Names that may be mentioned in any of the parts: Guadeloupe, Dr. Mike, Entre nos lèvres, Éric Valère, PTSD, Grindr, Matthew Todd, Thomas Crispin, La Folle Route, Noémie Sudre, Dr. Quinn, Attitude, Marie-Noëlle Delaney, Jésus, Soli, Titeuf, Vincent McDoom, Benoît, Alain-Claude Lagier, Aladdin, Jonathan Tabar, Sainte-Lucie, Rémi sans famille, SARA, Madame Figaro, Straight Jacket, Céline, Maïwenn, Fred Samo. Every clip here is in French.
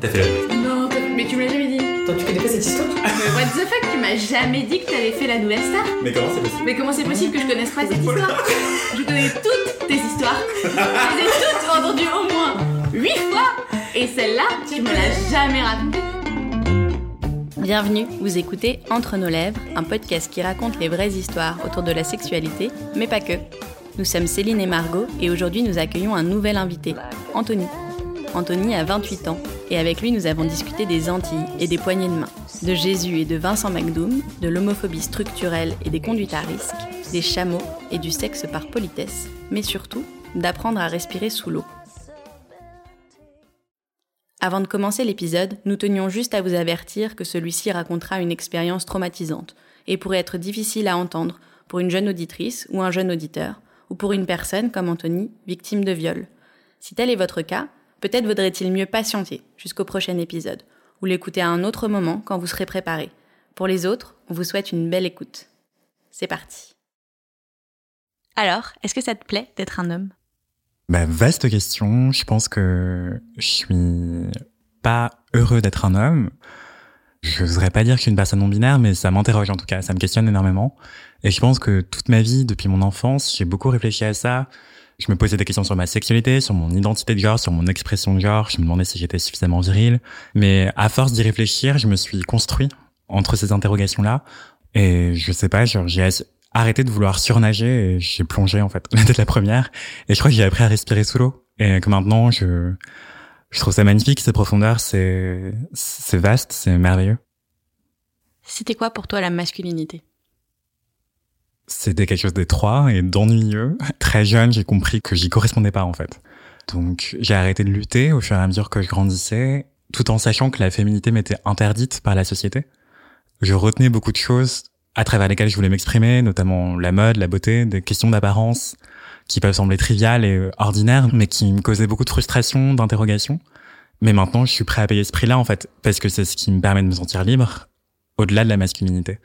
T'as fait la... Non, mais tu me l'as jamais dit. Attends, tu connais pas cette histoire? Mais what the fuck, tu m'as jamais dit que t'avais fait la nouvelle star. Mais comment c'est possible? Mais comment c'est possible que je connaisse pas cette histoire? Je connais toutes tes histoires. Je les ai toutes entendues au moins 8 fois. Et celle-là, tu me l'as jamais racontée. Bienvenue, vous écoutez Entre nos lèvres, un podcast qui raconte les vraies histoires autour de la sexualité, mais pas que. Nous sommes Céline et Margot, et aujourd'hui nous accueillons un nouvel invité, Anthony. Anthony a 28 ans, et avec lui nous avons discuté des Antilles et des poignées de main, de Jésus et de Vincent McDoom, de l'homophobie structurelle et des conduites à risque, des chameaux et du sexe par politesse, mais surtout d'apprendre à respirer sous l'eau. Avant de commencer l'épisode, nous tenions juste à vous avertir que celui-ci racontera une expérience traumatisante et pourrait être difficile à entendre pour une jeune auditrice ou un jeune auditeur, ou pour une personne, comme Anthony, victime de viol. Si tel est votre cas, peut-être vaudrait-il mieux patienter jusqu'au prochain épisode, ou l'écouter à un autre moment quand vous serez préparé. Pour les autres, on vous souhaite une belle écoute. C'est parti. Alors, est-ce que ça te plaît d'être un homme ? Bah, vaste question. Je pense que je suis pas heureux d'être un homme. Je n'oserais pas dire que je suis une personne non-binaire, mais ça m'interroge en tout cas, ça me questionne énormément. Et je pense que toute ma vie, depuis mon enfance, j'ai beaucoup réfléchi à ça. Je me posais des questions sur ma sexualité, sur mon identité de genre, sur mon expression de genre. Je me demandais si j'étais suffisamment viril. Mais à force d'y réfléchir, je me suis construit entre ces interrogations-là. Et je sais pas, genre, j'ai arrêté de vouloir surnager et j'ai plongé en fait la tête la première, et je crois que j'ai appris à respirer sous l'eau et que maintenant je trouve ça magnifique, ces profondeurs, c'est vaste, c'est merveilleux. C'était quoi pour toi la masculinité? C'était quelque chose d'étroit et d'ennuyeux. Très jeune, j'ai compris que j'y correspondais pas en fait, donc j'ai arrêté de lutter au fur et à mesure que je grandissais, tout en sachant que la féminité m'était interdite par la société. Je retenais beaucoup de choses à travers lesquelles je voulais m'exprimer, notamment la mode, la beauté, des questions d'apparence qui peuvent sembler triviales et ordinaires, mais qui me causaient beaucoup de frustration, d'interrogation. Mais maintenant, je suis prêt à payer ce prix-là, en fait, parce que c'est ce qui me permet de me sentir libre, au-delà de la masculinité.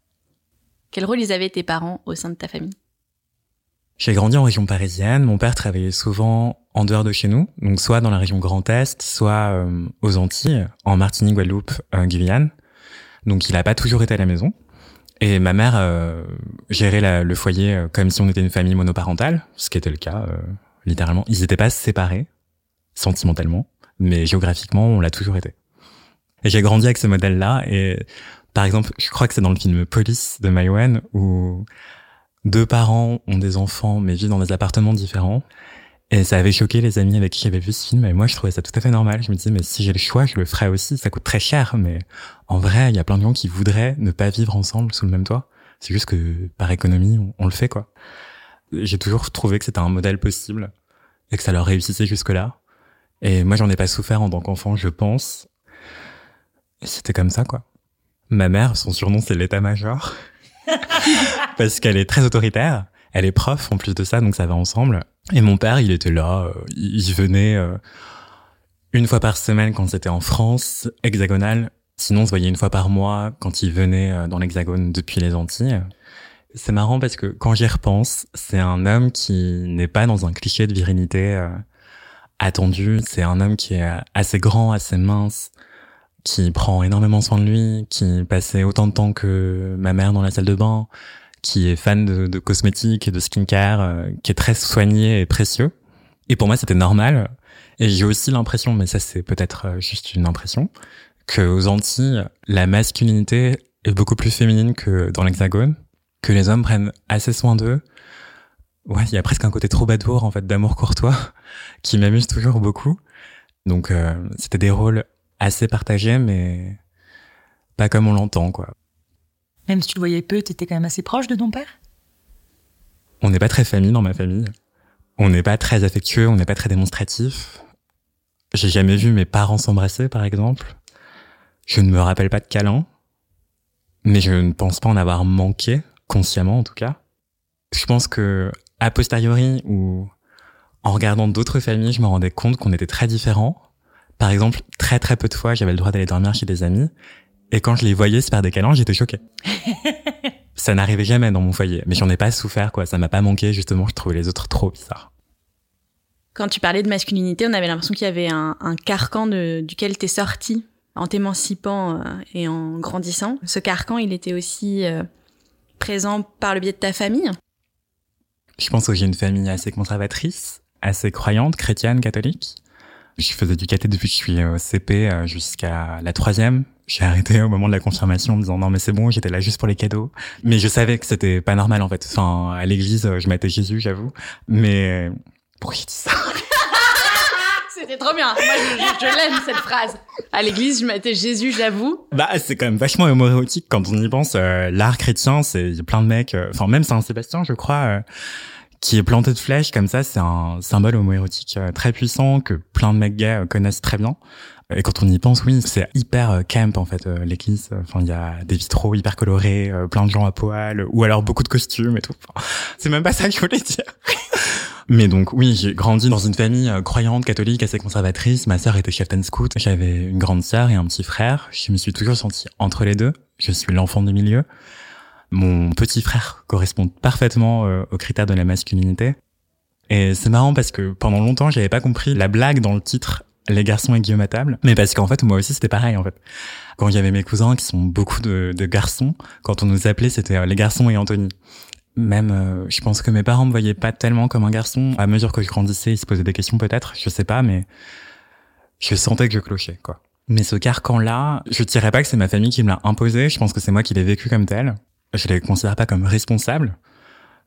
Quel rôle ils avaient tes parents au sein de ta famille? J'ai grandi en région parisienne. Mon père travaillait souvent en dehors de chez nous, donc soit dans la région Grand Est, soit aux Antilles, en Martinique, Guadeloupe, Guyane. Donc il n'a pas toujours été à la maison. Et ma mère gérait le foyer comme si on était une famille monoparentale, ce qui était le cas, littéralement. Ils n'étaient pas séparés, sentimentalement, mais géographiquement, on l'a toujours été. Et j'ai grandi avec ce modèle-là, et par exemple, je crois que c'est dans le film Police de Maïwenn, où deux parents ont des enfants, mais vivent dans des appartements différents, et ça avait choqué les amis avec qui j'avais vu ce film, et moi, je trouvais ça tout à fait normal. Je me disais, mais si j'ai le choix, je le ferais aussi. Ça coûte très cher, mais en vrai, il y a plein de gens qui voudraient ne pas vivre ensemble sous le même toit. C'est juste que, par économie, on le fait, quoi. J'ai toujours trouvé que c'était un modèle possible et que ça leur réussissait jusque-là. Et moi, j'en ai pas souffert en tant qu'enfant, je pense. Et c'était comme ça, quoi. Ma mère, son surnom, c'est l'état-major. Parce qu'elle est très autoritaire. Elle est prof, en plus de ça, donc ça va ensemble. Et mon père, il était là, il venait une fois par semaine quand c'était en France hexagonale. Sinon, on se voyait une fois par mois quand il venait dans l'hexagone depuis les Antilles. C'est marrant parce que quand j'y repense, c'est un homme qui n'est pas dans un cliché de virilité attendu. C'est un homme qui est assez grand, assez mince, qui prend énormément soin de lui, qui passait autant de temps que ma mère dans la salle de bain, qui est fan de cosmétiques et de skincare, qui est très soigné et précieux. Et pour moi, c'était normal. Et j'ai aussi l'impression, mais ça c'est peut-être juste une impression, qu'aux Antilles, la masculinité est beaucoup plus féminine que dans l'Hexagone, que les hommes prennent assez soin d'eux. Ouais, il y a presque un côté troubadour, en fait, d'amour courtois, qui m'amuse toujours beaucoup. Donc, c'était des rôles assez partagés, mais pas comme on l'entend, quoi. Même si tu le voyais peu, t'étais quand même assez proche de ton père? On n'est pas très famille dans ma famille. On n'est pas très affectueux, on n'est pas très démonstratif. J'ai jamais vu mes parents s'embrasser, par exemple. Je ne me rappelle pas de câlins. Mais je ne pense pas en avoir manqué, consciemment en tout cas. Je pense que, a posteriori, ou en regardant d'autres familles, je me rendais compte qu'on était très différents. Par exemple, très très peu de fois, j'avais le droit d'aller dormir chez des amis. Et quand je les voyais se faire des câlins, j'étais choquée. Ça n'arrivait jamais dans mon foyer. Mais j'en ai pas souffert, quoi. Ça m'a pas manqué, justement. Je trouvais les autres trop bizarres. Quand tu parlais de masculinité, on avait l'impression qu'il y avait un carcan duquel t'es sorti en t'émancipant et en grandissant. Ce carcan, il était aussi présent par le biais de ta famille. Je pense que j'ai une famille assez conservatrice, assez croyante, chrétienne, catholique. Je faisais du cathé depuis que je suis au CP jusqu'à la troisième. J'ai arrêté au moment de la confirmation en me disant non mais c'est bon, j'étais là juste pour les cadeaux. Mais je savais que c'était pas normal en fait. Enfin, à l'église, je mettais Jésus, j'avoue. Mais pourquoi j'ai dit ça? C'était trop bien. Moi, je l'aime, cette phrase. À l'église, je mettais Jésus, j'avoue. Bah, c'est quand même vachement homoérotique quand on y pense. L'art chrétien, c'est plein de mecs. Enfin, même Saint-Sébastien, je crois, qui est planté de flèches comme ça. C'est un symbole homoérotique très puissant que plein de mecs gays connaissent très bien. Et quand on y pense, oui, c'est hyper camp, en fait, l'église. Enfin, il y a des vitraux hyper colorés, plein de gens à poil, ou alors beaucoup de costumes et tout. Enfin, c'est même pas ça que je voulais dire. Mais donc, oui, j'ai grandi dans une famille croyante, catholique, assez conservatrice. Ma sœur était Captain Scout. J'avais une grande sœur et un petit frère. Je me suis toujours sentie entre les deux. Je suis l'enfant du milieu. Mon petit frère correspond parfaitement aux critères de la masculinité. Et c'est marrant parce que pendant longtemps, j'avais pas compris la blague dans le titre « Les garçons et Guillaume à table ». Mais parce qu'en fait, moi aussi, c'était pareil, en fait. Quand il y avait mes cousins, qui sont beaucoup de garçons, quand on nous appelait, c'était « Les garçons et Anthony ». Même, je pense que mes parents me voyaient pas tellement comme un garçon. À mesure que je grandissais, ils se posaient des questions peut-être, je sais pas, mais je sentais que je clochais, quoi. Mais ce carcan-là, je dirais pas que c'est ma famille qui me l'a imposé, je pense que c'est moi qui l'ai vécu comme tel. Je les considère pas comme responsables.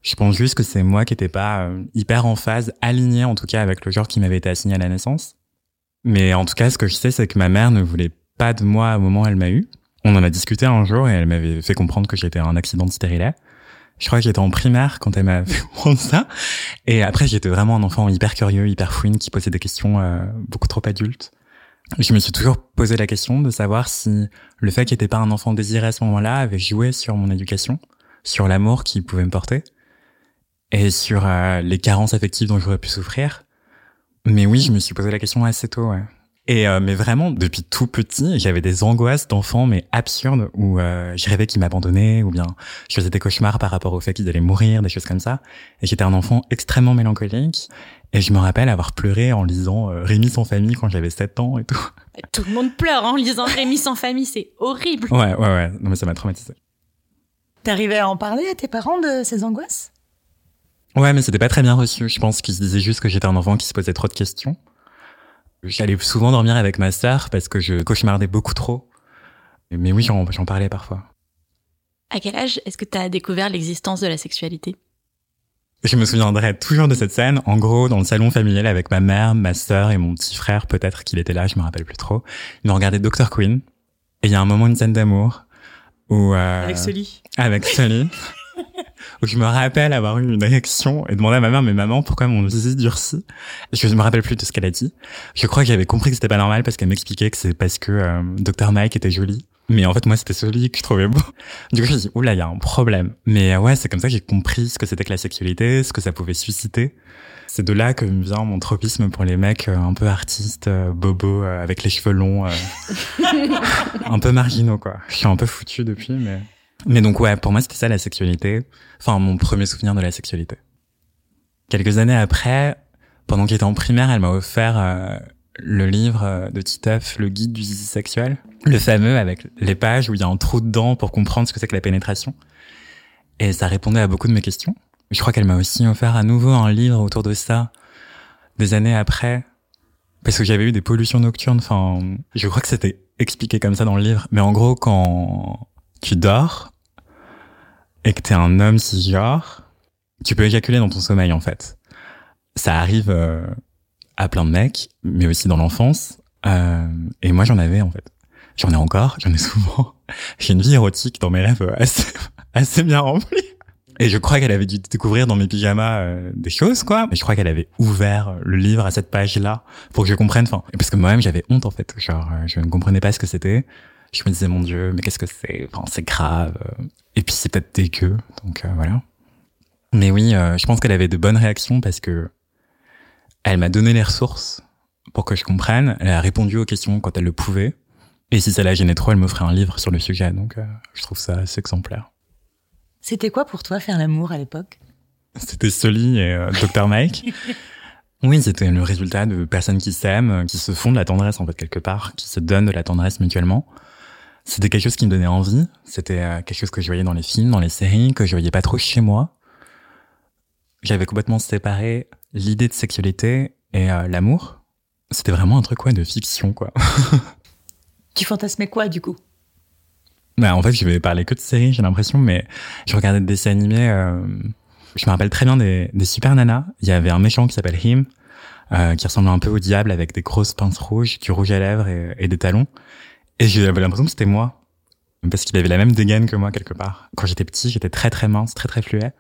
Je pense juste que c'est moi qui était pas hyper en phase, alignée en tout cas avec le genre qui m'avait été assigné à la naissance. Mais en tout cas, ce que je sais, c'est que ma mère ne voulait pas de moi au moment où elle m'a eu. On en a discuté un jour et elle m'avait fait comprendre que j'étais un accident de stérilet. Je crois que j'étais en primaire quand elle m'a fait comprendre ça. Et après, j'étais vraiment un enfant hyper curieux, hyper fouine, qui posait des questions beaucoup trop adultes. Je me suis toujours posé la question de savoir si le fait qu'il n'était pas un enfant désiré à ce moment-là avait joué sur mon éducation, sur l'amour qu'il pouvait me porter et sur les carences affectives dont j'aurais pu souffrir. Mais oui, je me suis posé la question assez tôt, ouais. Et mais vraiment, depuis tout petit, j'avais des angoisses d'enfant, mais absurdes, où je rêvais qu'ils m'abandonnaient, ou bien je faisais des cauchemars par rapport au fait qu'ils allaient mourir, des choses comme ça. Et j'étais un enfant extrêmement mélancolique, et je me rappelle avoir pleuré en lisant Rémi sans famille quand j'avais 7 ans et tout. Tout le monde pleure en lisant Rémi sans famille, c'est horrible. Ouais, non mais ça m'a traumatisé. T'arrivais à en parler à tes parents de ces angoisses? Ouais, mais c'était pas très bien reçu, je pense qu'ils se disaient juste que j'étais un enfant qui se posait trop de questions. J'allais souvent dormir avec ma sœur parce que je cauchemardais beaucoup trop. Mais oui, j'en parlais parfois. À quel âge est-ce que t'as découvert l'existence de la sexualité? Je me souviendrai toujours de cette scène. En gros, dans le salon familial avec ma mère, ma sœur et mon petit frère, peut-être qu'il était là, je me rappelle plus trop. Ils nous regardaient Dr. Quinn. Et il y a un moment, une scène d'amour où... Avec Soli. Avec Soli. Où je me rappelle avoir eu une réaction et demander à ma mère, mais maman, pourquoi mon zizi durcit? Je me rappelle plus de ce qu'elle a dit. Je crois que j'avais compris que c'était pas normal parce qu'elle m'expliquait que c'est parce que Dr. Mike était joli. Mais en fait, moi, c'était Soli que je trouvais beau. Du coup, je me suis dit, oula, il y a un problème. Mais ouais, c'est comme ça que j'ai compris ce que c'était que la sexualité, ce que ça pouvait susciter. C'est de là que vient mon tropisme pour les mecs un peu artistes, bobos, avec les cheveux longs, un peu marginaux, quoi. Je suis un peu foutu depuis, mais... Mais donc ouais, pour moi c'était ça la sexualité, enfin mon premier souvenir de la sexualité. Quelques années après, pendant que j'étais en primaire, elle m'a offert le livre de Titeuf, le guide du zizi sexuel, le fameux avec les pages où il y a un trou dedans pour comprendre ce que c'est que la pénétration. Et ça répondait à beaucoup de mes questions. Je crois qu'elle m'a aussi offert à nouveau un livre autour de ça, des années après, parce que j'avais eu des pollutions nocturnes, enfin je crois que c'était expliqué comme ça dans le livre, mais en gros quand tu dors, et que t'es un homme cisgenre, tu peux éjaculer dans ton sommeil, en fait. Ça arrive à plein de mecs, mais aussi dans l'enfance. Et moi, j'en avais, en fait. J'en ai encore, j'en ai souvent. J'ai une vie érotique dans mes rêves assez bien remplie. Et je crois qu'elle avait dû découvrir dans mes pyjamas des choses, quoi. Et je crois qu'elle avait ouvert le livre à cette page-là pour que je comprenne. Enfin, parce que moi-même, j'avais honte, en fait. Genre, je ne comprenais pas ce que c'était. Je me disais, mon Dieu, mais qu'est-ce que c'est? Enfin, c'est grave. Et puis, c'est peut-être dégueu. Donc, voilà. Mais oui, je pense qu'elle avait de bonnes réactions parce que elle m'a donné les ressources pour que je comprenne. Elle a répondu aux questions quand elle le pouvait. Et si ça la gênait trop, elle m'offrait un livre sur le sujet. Donc, je trouve ça assez exemplaire. C'était quoi pour toi faire l'amour à l'époque? C'était Soli et Dr. Mike. Oui, c'était le résultat de personnes qui s'aiment, qui se font de la tendresse en fait quelque part, qui se donnent de la tendresse mutuellement. C'était quelque chose qui me donnait envie, c'était quelque chose que je voyais dans les films, dans les séries, que je voyais pas trop chez moi. J'avais complètement séparé l'idée de sexualité et l'amour. C'était vraiment un truc de fiction Tu fantasmais quoi du coup ? Bah, en fait, je vais parler que de séries, j'ai l'impression, mais je regardais des dessins animés. Je me rappelle très bien des super nanas. Il y avait un méchant qui s'appelle Him, qui ressemblait un peu au diable avec des grosses pinces rouges, du rouge à lèvres et des talons. Et j'avais l'impression que c'était moi, parce qu'il avait la même dégaine que moi quelque part. Quand j'étais petit, j'étais très très mince, très très fluet.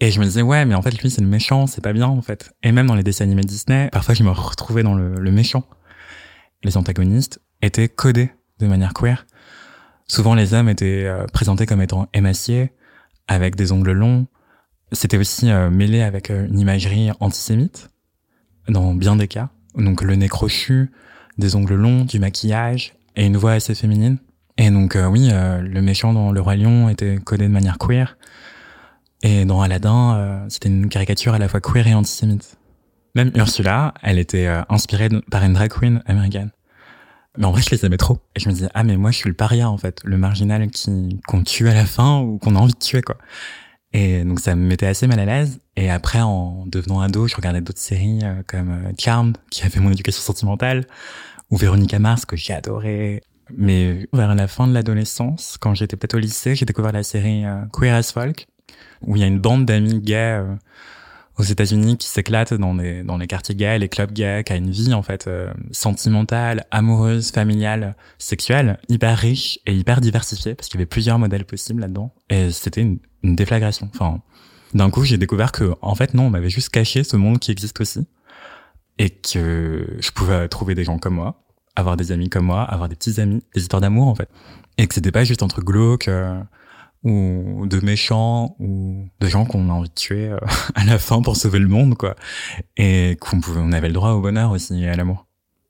Et je me disais, ouais, mais en fait, lui, c'est le méchant, c'est pas bien en fait. Et même dans les dessins animés de Disney, parfois je me retrouvais dans le méchant. Les antagonistes étaient codés de manière queer. Souvent, les hommes étaient présentés comme étant émaciés, avec des ongles longs. C'était aussi mêlé avec une imagerie antisémite, dans bien des cas. Donc, le nez crochu, des ongles longs, du maquillage, et une voix assez féminine. Et donc, le méchant dans Le Roi Lion était codé de manière queer. Et dans Aladdin, c'était une caricature à la fois queer et antisémite. Même Ursula, elle était inspirée par une drag queen américaine. Mais en vrai, je les aimais trop. Et je me disais, ah, mais moi, je suis le paria, en fait. Le marginal qu'on tue à la fin ou qu'on a envie de tuer, Et donc, ça me mettait assez mal à l'aise. Et après, en devenant ado, je regardais d'autres séries comme Charmed, qui avait mon éducation sentimentale, ou Veronica Mars, que j'ai adoré. Mais vers la fin de l'adolescence, quand j'étais peut-être au lycée, j'ai découvert la série Queer as Folk, où il y a une bande d'amis gays aux États-Unis qui s'éclate dans les quartiers gays, les clubs gays, qui a une vie en fait sentimentale, amoureuse, familiale, sexuelle, hyper riche et hyper diversifiée parce qu'il y avait plusieurs modèles possibles là-dedans et c'était une déflagration. Enfin, d'un coup, j'ai découvert que en fait non, on m'avait juste caché ce monde qui existe aussi et que je pouvais trouver des gens comme moi, avoir des amis comme moi, avoir des petits amis, des histoires d'amour en fait, et que c'était pas juste un truc glauque ou de méchants, ou de gens qu'on a envie de tuer à la fin pour sauver le monde, Et on avait le droit au bonheur aussi, à l'amour.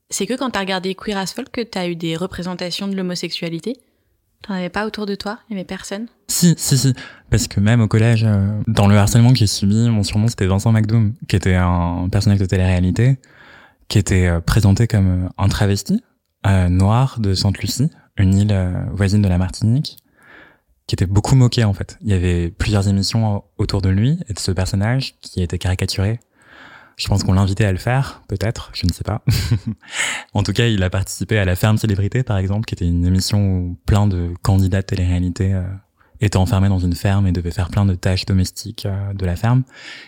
C'est que quand t'as regardé Queer as Folk que t'as eu des représentations de l'homosexualité ? T'en avais pas autour de toi ? Il y avait personne ? Si. Parce que même au collège, dans le harcèlement que j'ai subi, mon surnom c'était Vincent McDoom, qui était un personnage de télé-réalité, qui était présenté comme un travesti, noir de Sainte-Lucie, une île voisine de la Martinique, qui était beaucoup moqué en fait. Il y avait plusieurs émissions autour de lui et de ce personnage qui était caricaturé. Je pense qu'on l'invitait à le faire, peut-être, je ne sais pas. En tout cas, il a participé à La Ferme Célébrité, par exemple, qui était une émission où plein de candidats de télé-réalité étaient enfermés dans une ferme et devaient faire plein de tâches domestiques de la ferme.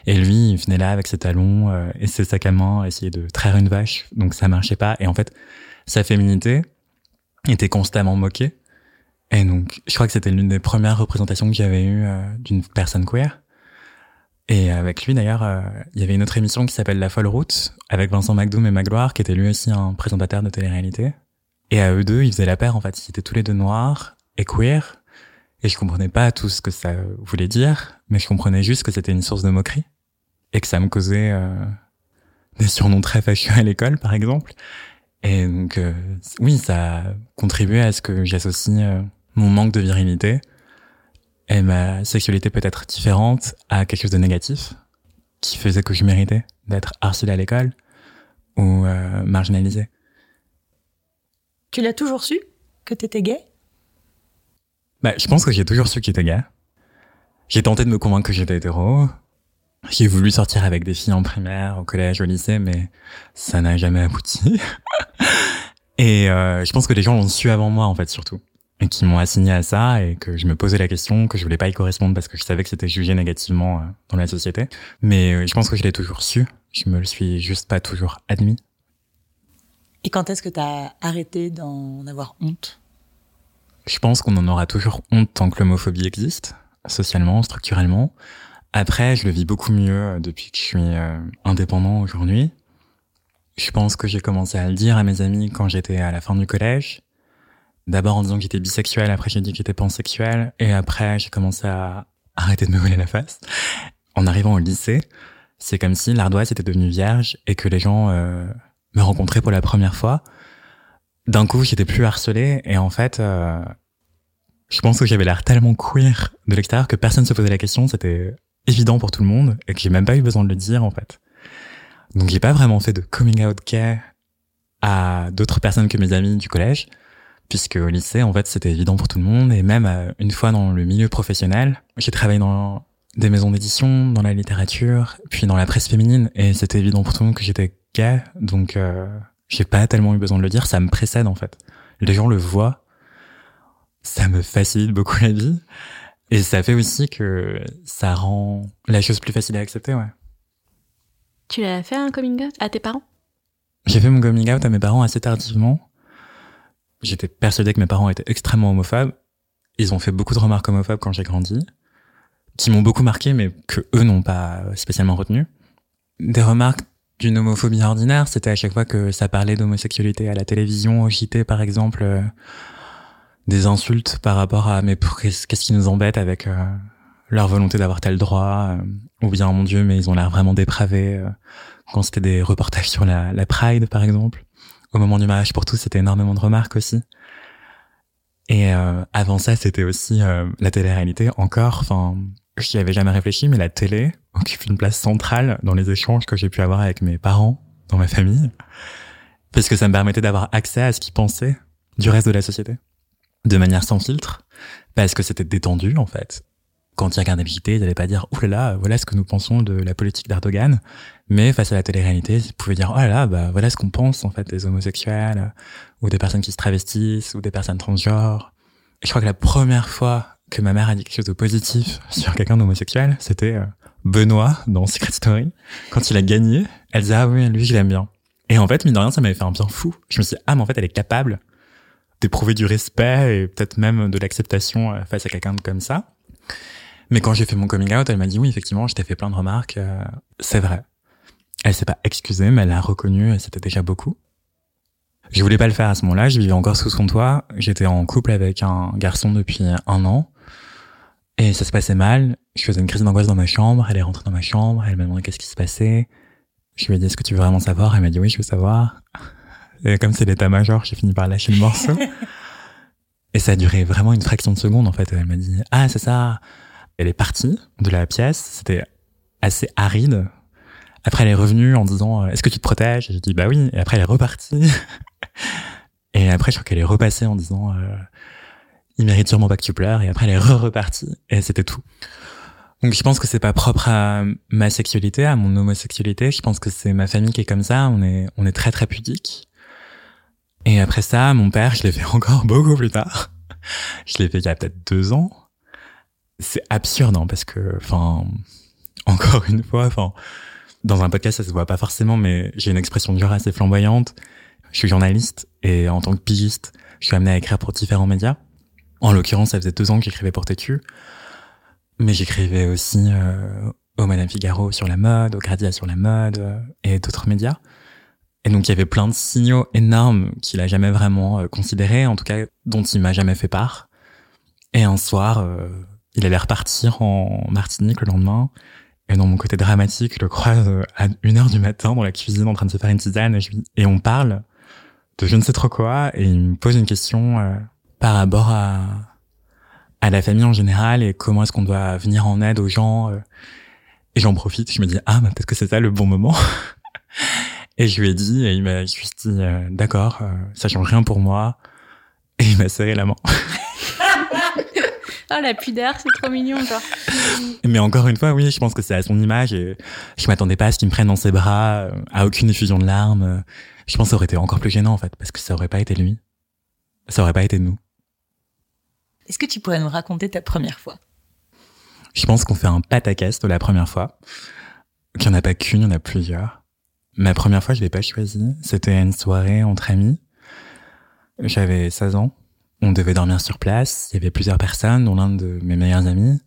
Et lui, il venait là avec ses talons et ses sacs à main, essayer de traire une vache, donc ça marchait pas. Et en fait, sa féminité était constamment moquée. Et donc, je crois que c'était l'une des premières représentations que j'avais eues d'une personne queer. Et avec lui, d'ailleurs, il y avait une autre émission qui s'appelle La Folle Route, avec Vincent McDoom et Magloire, qui était lui aussi un présentateur de télé-réalité. Et à eux deux, ils faisaient la paire, en fait. Ils étaient tous les deux noirs et queer. Et je comprenais pas tout ce que ça voulait dire, mais je comprenais juste que c'était une source de moquerie. Et que ça me causait des surnoms très fâcheux à l'école, par exemple. Et donc, oui, ça a contribué à ce que j'associe... mon manque de virilité et ma sexualité peut-être différente à quelque chose de négatif qui faisait que je méritais d'être harcelée à l'école ou marginalisée. Tu l'as toujours su que t'étais gay ? Bah, je pense que j'ai toujours su que j'étais gay. J'ai tenté de me convaincre que j'étais hétéro. J'ai voulu sortir avec des filles en primaire, au collège, au lycée, mais ça n'a jamais abouti. Et je pense que les gens l'ont su avant moi, en fait, surtout. Et qui m'ont assigné à ça et que je me posais la question, que je voulais pas y correspondre parce que je savais que c'était jugé négativement dans la société. Mais je pense que je l'ai toujours su. Je me le suis juste pas toujours admis. Et quand est-ce que t'as arrêté d'en avoir honte ? Je pense qu'on en aura toujours honte tant que l'homophobie existe, socialement, structurellement. Après, je le vis beaucoup mieux depuis que je suis indépendant aujourd'hui. Je pense que j'ai commencé à le dire à mes amis quand j'étais à la fin du collège. D'abord en disant que j'étais bisexuelle, après j'ai dit que j'étais pansexuelle, et après j'ai commencé à arrêter de me voler la face. En arrivant au lycée, c'est comme si l'ardoise était devenue vierge et que les gens me rencontraient pour la première fois. D'un coup, j'étais plus harcelée, et en fait, je pense que j'avais l'air tellement queer de l'extérieur que personne se posait la question, c'était évident pour tout le monde, et que j'ai même pas eu besoin de le dire en fait. Donc j'ai pas vraiment fait de coming out care à d'autres personnes que mes amis du collège, puisque au lycée, en fait, c'était évident pour tout le monde. Et même une fois dans le milieu professionnel, j'ai travaillé dans des maisons d'édition, dans la littérature, puis dans la presse féminine. Et c'était évident pour tout le monde que j'étais gay, donc j'ai pas tellement eu besoin de le dire. Ça me précède, en fait. Les gens le voient. Ça me facilite beaucoup la vie. Et ça fait aussi que ça rend la chose plus facile à accepter, ouais. Tu l'as fait un coming out à tes parents ? J'ai fait mon coming out à mes parents assez tardivement. J'étais persuadé que mes parents étaient extrêmement homophobes. Ils ont fait beaucoup de remarques homophobes quand j'ai grandi, qui m'ont beaucoup marqué, mais que eux n'ont pas spécialement retenu. Des remarques d'une homophobie ordinaire, c'était à chaque fois que ça parlait d'homosexualité à la télévision, au JT par exemple, des insultes par rapport à « mais qu'est-ce qui nous embête avec leur volonté d'avoir tel droit ?» ou bien « mon Dieu, mais ils ont l'air vraiment dépravés » quand c'était des reportages sur la Pride par exemple. Au moment du mariage pour tous, c'était énormément de remarques aussi. Et avant ça, c'était aussi la télé-réalité. Encore, enfin, j'y avais jamais réfléchi, mais la télé occupe une place centrale dans les échanges que j'ai pu avoir avec mes parents, dans ma famille, parce que ça me permettait d'avoir accès à ce qu'ils pensaient du reste de la société, de manière sans filtre, parce que c'était détendu en fait. Quand ils regardaient le JT, ils n'allaient pas dire « Ouh là là, voilà ce que nous pensons de la politique d'Erdogan », mais face à la télé-réalité, ils pouvaient dire « Oh là là, bah, voilà ce qu'on pense en fait des homosexuels, ou des personnes qui se travestissent, ou des personnes transgenres ». Et je crois que la première fois que ma mère a dit quelque chose de positif sur quelqu'un d'homosexuel, c'était Benoît dans Secret Story. Quand il a gagné, elle disait « Ah oui, lui je l'aime bien ». Et en fait, mine de rien, ça m'avait fait un bien fou. Je me suis dit « Ah mais en fait, elle est capable d'éprouver du respect et peut-être même de l'acceptation face à quelqu'un comme ça ». Mais quand j'ai fait mon coming out, elle m'a dit « Oui, effectivement, je t'ai fait plein de remarques, c'est vrai ». Elle s'est pas excusée, mais elle l'a reconnu, et c'était déjà beaucoup. Je voulais pas le faire à ce moment-là, je vivais encore sous son toit, j'étais en couple avec un garçon depuis 1 an, et ça se passait mal, je faisais une crise d'angoisse dans ma chambre, elle est rentrée dans ma chambre, elle m'a demandé qu'est-ce qui se passait, je lui ai dit « Est-ce que tu veux vraiment savoir ?» Elle m'a dit « Oui, je veux savoir ». Et comme c'est l'état-major, j'ai fini par lâcher le morceau. Et ça a duré vraiment une fraction de seconde, en fait. Elle m'a dit « Ah, c'est ça !» Elle est partie de la pièce, c'était assez aride. Après, elle est revenue en disant « Est-ce que tu te protèges ?» J'ai dit « Bah oui !» Et après, elle est repartie. Et après, je crois qu'elle est repassée en disant « Il mérite sûrement pas que tu pleures ». Et après, elle est repartie. Et c'était tout. Donc, je pense que c'est pas propre à ma sexualité, à mon homosexualité. Je pense que c'est ma famille qui est comme ça. On est très, très pudique. Et après ça, mon père, je l'ai fait encore beaucoup plus tard. Je l'ai fait il y a peut-être 2 ans. C'est absurde, hein, parce que, enfin, encore une fois, enfin, dans un podcast, ça se voit pas forcément, mais j'ai une expression du genre assez flamboyante. Je suis journaliste et en tant que pigiste, je suis amené à écrire pour différents médias. En l'occurrence, ça faisait 2 ans que j'écrivais pour Tétu, mais j'écrivais aussi au Madame Figaro sur la mode, au Gradia sur la mode et d'autres médias. Et donc, il y avait plein de signaux énormes qu'il a jamais vraiment considérés, en tout cas, dont il m'a jamais fait part. Et un soir, il allait repartir en Martinique le lendemain. Et dans mon côté dramatique, je le croise à 1h du matin dans la cuisine en train de se faire une tisane. Et on parle de je ne sais trop quoi. Et il me pose une question par rapport à la famille en général et comment est-ce qu'on doit venir en aide aux gens. Et j'en profite. Je me dis, ah, bah, peut-être que c'est ça le bon moment. Et je lui ai dit, et il m'a juste dit, d'accord, ça change rien pour moi. Et il m'a serré la main. Oh, la pudeur, c'est trop mignon, genre. Mais encore une fois, oui, je pense que c'est à son image et je m'attendais pas à ce qu'il me prenne dans ses bras, à aucune effusion de larmes. Je pense que ça aurait été encore plus gênant, en fait, parce que ça aurait pas été lui. Ça aurait pas été nous. Est-ce que tu pourrais nous raconter ta première fois ? Je pense qu'on fait un pataquès de la première fois. Qu'il n'y en a pas qu'une, il y en a plusieurs. Ma première fois, je l'ai pas choisie. C'était une soirée entre amis. J'avais 16 ans. On devait dormir sur place. Il y avait plusieurs personnes, dont l'un de mes meilleurs amis.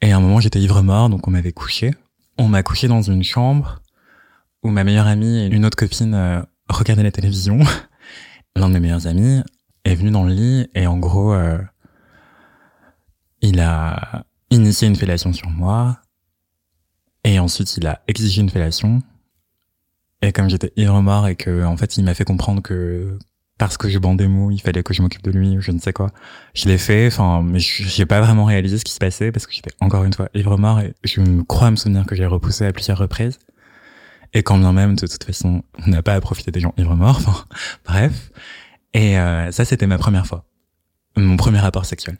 Et à un moment, j'étais ivre-mort, donc on m'avait couché. On m'a couché dans une chambre où ma meilleure amie et une autre copine regardaient la télévision. L'un de mes meilleurs amis est venu dans le lit et en gros, il a initié une fellation sur moi. Et ensuite, il a exigé une fellation. Et comme j'étais ivre-mort et que, en fait, il m'a fait comprendre que, parce que je bandais mou, il fallait que je m'occupe de lui, ou je ne sais quoi. Je l'ai fait, enfin, mais j'ai pas vraiment réalisé ce qui se passait parce que j'étais encore une fois ivre-mort et je me crois me souvenir que j'ai repoussé à plusieurs reprises. Et quand bien même, de toute façon, on n'a pas à profiter des gens ivres-morts. Enfin, bref. Et ça, c'était ma première fois. Mon premier rapport sexuel.